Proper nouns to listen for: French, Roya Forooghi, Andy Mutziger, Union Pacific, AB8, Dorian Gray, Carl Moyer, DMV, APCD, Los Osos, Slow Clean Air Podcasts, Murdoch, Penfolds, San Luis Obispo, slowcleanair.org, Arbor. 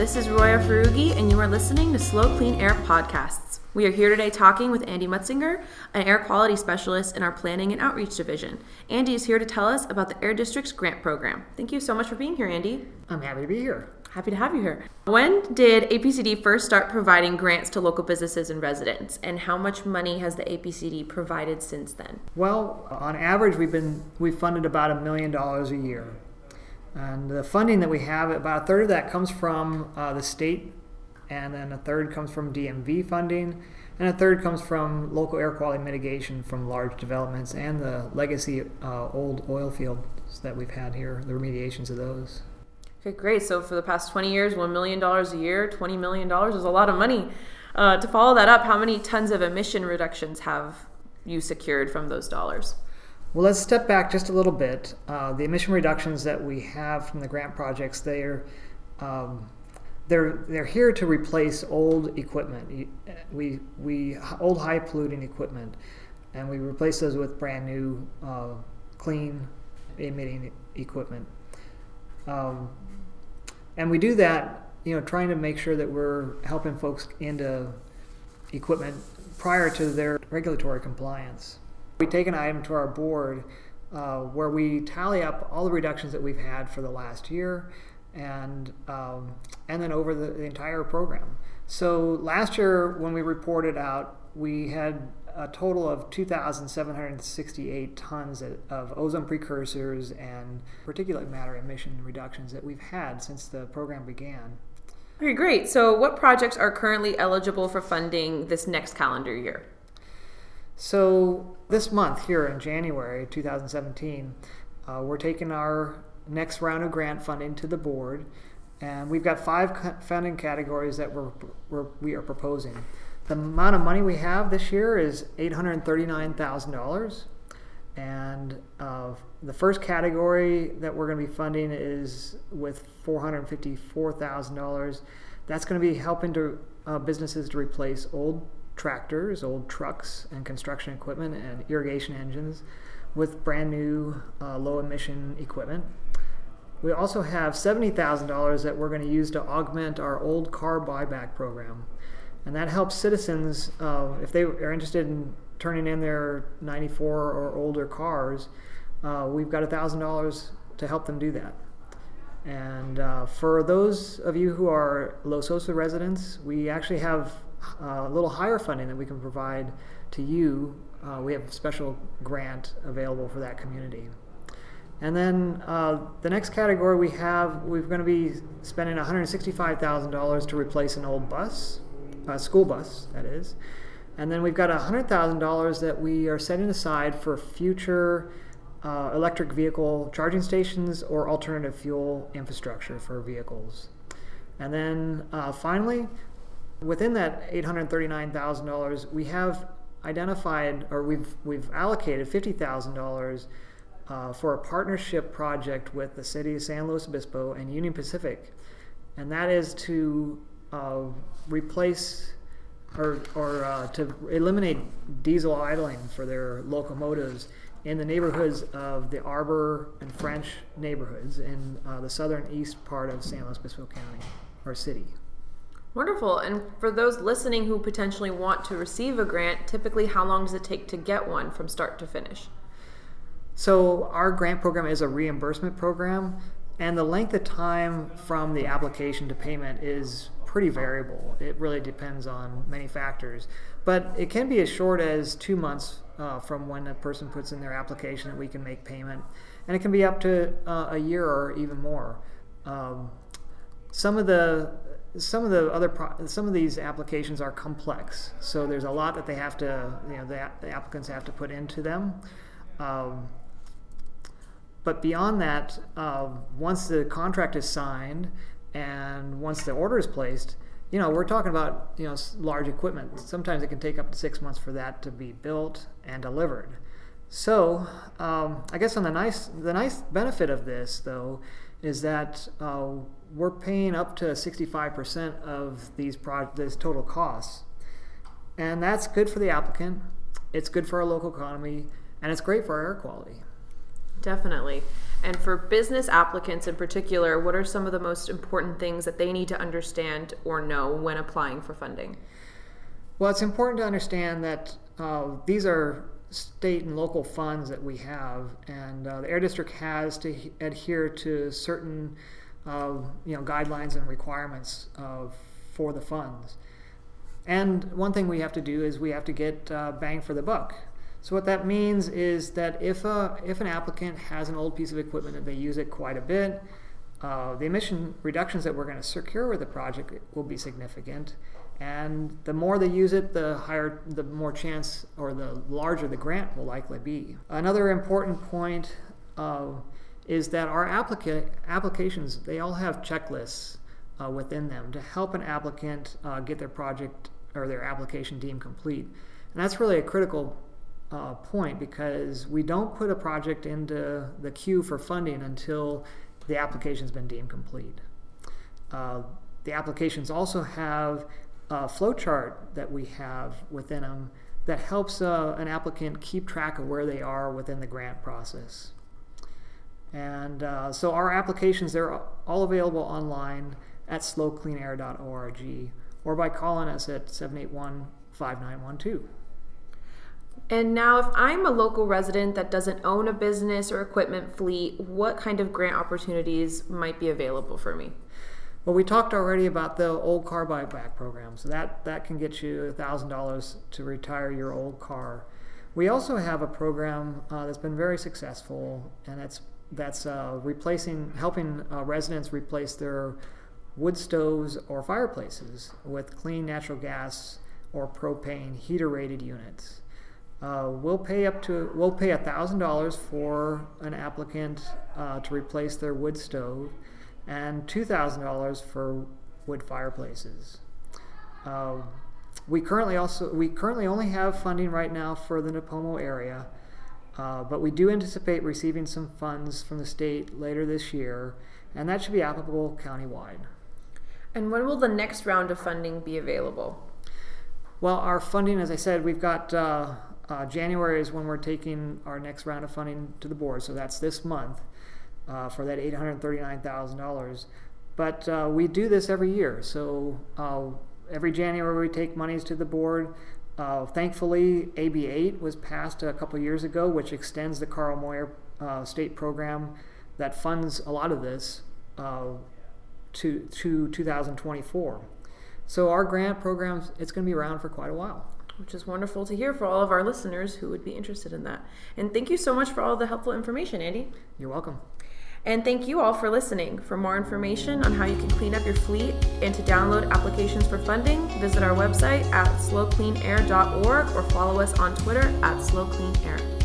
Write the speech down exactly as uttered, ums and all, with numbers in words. This is Roya Forooghi, and you are listening to Slow Clean Air Podcasts. We are here today talking with Andy Mutziger, an air quality specialist in our Planning and Outreach Division. Andy is here to tell us about the Air District's grant program. Thank you so much for being here, Andy. I'm happy to be here. Happy to have you here. When did A P C D first start providing grants to local businesses and residents, and how much money has the A P C D provided since then? Well, on average, we've been we've funded about a million dollars a year, and the funding that we have, about a third of that comes from uh, the state, and then a third comes from D M V funding, and a third comes from local air quality mitigation from large developments and the legacy uh, old oil fields that we've had here, the remediations of those. Okay, great. So for the past twenty years, one million dollars a year, twenty million dollars is a lot of money. Uh, to follow that up, how many tons of emission reductions have you secured from those dollars? Well, let's step back just a little bit. Uh, the emission reductions that we have from the grant projects, they're, um, they're, they're here to replace old equipment, we, we, old high polluting equipment, and we replace those with brand new uh, clean emitting equipment. Um, And we do that, you know, trying to make sure that we're helping folks into equipment prior to their regulatory compliance. We take an item to our board uh, where we tally up all the reductions that we've had for the last year and, um, and then over the, the entire program. So last year when we reported out, we had a total of two thousand seven hundred sixty-eight tons of ozone precursors and particulate matter emission reductions that we've had since the program began. Okay, great. So what projects are currently eligible for funding this next calendar year? So this month here in January two thousand seventeen, uh, we're taking our next round of grant funding to the board, and we've got five funding categories that we're, we're, we are proposing. The amount of money we have this year is eight hundred thirty-nine thousand dollars, and uh, the first category that we're going to be funding is with four hundred fifty-four thousand dollars. That's going to be helping to uh, businesses to replace old tractors, old trucks, and construction equipment and irrigation engines with brand new uh, low emission equipment. We also have seventy thousand dollars that we're going to use to augment our old car buyback program. And that helps citizens, uh, if they are interested in turning in their ninety-four or older cars, uh, we've got one thousand dollars to help them do that. And uh, for those of you who are Los Osos residents, we actually have uh, a little higher funding that we can provide to you. Uh, we have a special grant available for that community. And then uh, the next category we have, we're going to be spending one hundred sixty-five thousand dollars to replace an old bus. Uh, school bus, that is. And then we've got one hundred thousand dollars that we are setting aside for future uh, electric vehicle charging stations or alternative fuel infrastructure for vehicles. And then uh, finally, within that eight hundred thirty-nine thousand dollars, we have identified, or we've, we've allocated fifty thousand dollars uh, for a partnership project with the city of San Luis Obispo and Union Pacific. And that is to Uh, replace or, or uh, to eliminate diesel idling for their locomotives in the neighborhoods of the Arbor and French neighborhoods in uh, the southern east part of San Luis Obispo County, or city. Wonderful. And for those listening who potentially want to receive a grant, typically how long does it take to get one from start to finish? So our grant program is a reimbursement program, and the length of time from the application to payment is pretty variable. It really depends on many factors, but it can be as short as two months uh, from when a person puts in their application that we can make payment, and it can be up to uh, a year or even more. Um, some of the some of the other pro some of these applications are complex, so there's a lot that they have to you know the, the applicants have to put into them. Um, but beyond that, uh, once the contract is signed, and once the order is placed, you know, we're talking about, you know, large equipment. Sometimes it can take up to six months for that to be built and delivered. So um, I guess on the nice, the nice benefit of this, though, is that uh, we're paying up to sixty-five percent of these pro this total costs. And that's good for the applicant, it's good for our local economy, and it's great for our air quality. Definitely. And for business applicants in particular, what are some of the most important things that they need to understand or know when applying for funding? Well, it's important to understand that uh, these are state and local funds that we have, and uh, the Air District has to he- adhere to certain uh, you know, guidelines and requirements uh, for the funds. And one thing we have to do is we have to get uh, bang for the buck. So what that means is that if a if an applicant has an old piece of equipment and they use it quite a bit, uh, the emission reductions that we're going to secure with the project will be significant. And the more they use it, the higher, the more chance, or the larger the grant will likely be. Another important point uh, is that our applica- applications, they all have checklists uh, within them to help an applicant uh, get their project or their application deemed complete. And that's really a critical Uh, point, because we don't put a project into the queue for funding until the application's been deemed complete. Uh, the applications also have a flow chart that we have within them that helps uh, an applicant keep track of where they are within the grant process. And uh, so our applications, they're all available online at slow clean air dot org or by calling us at seven eight one, five nine one two. And now, if I'm a local resident that doesn't own a business or equipment fleet, what kind of grant opportunities might be available for me? Well, we talked already about the old car buyback program. So that, that can get you one thousand dollars to retire your old car. We also have a program uh, that's been very successful, and that's, that's uh, replacing, helping uh, residents replace their wood stoves or fireplaces with clean natural gas or propane heater-rated units. Uh, we'll pay up to we'll pay one thousand dollars for an applicant uh, to replace their wood stove, and two thousand dollars for wood fireplaces. Uh, we currently also we currently only have funding right now for the Napomo area, uh, but we do anticipate receiving some funds from the state later this year, and that should be applicable countywide. And when will the next round of funding be available? Well, our funding, as I said, we've got. Uh, Uh, January is when we're taking our next round of funding to the board, so that's this month uh, for that eight hundred thirty-nine thousand dollars. But uh, we do this every year, so uh, every January we take monies to the board. Uh, thankfully, A B eight was passed a couple years ago, which extends the Carl Moyer uh, state program that funds a lot of this uh, to, to two thousand twenty-four. So our grant program, it's going to be around for quite a while, which is wonderful to hear for all of our listeners who would be interested in that. And thank you so much for all the helpful information, Andy. You're welcome. And thank you all for listening. For more information on how you can clean up your fleet and to download applications for funding, visit our website at slow clean air dot org or follow us on Twitter at slow clean air.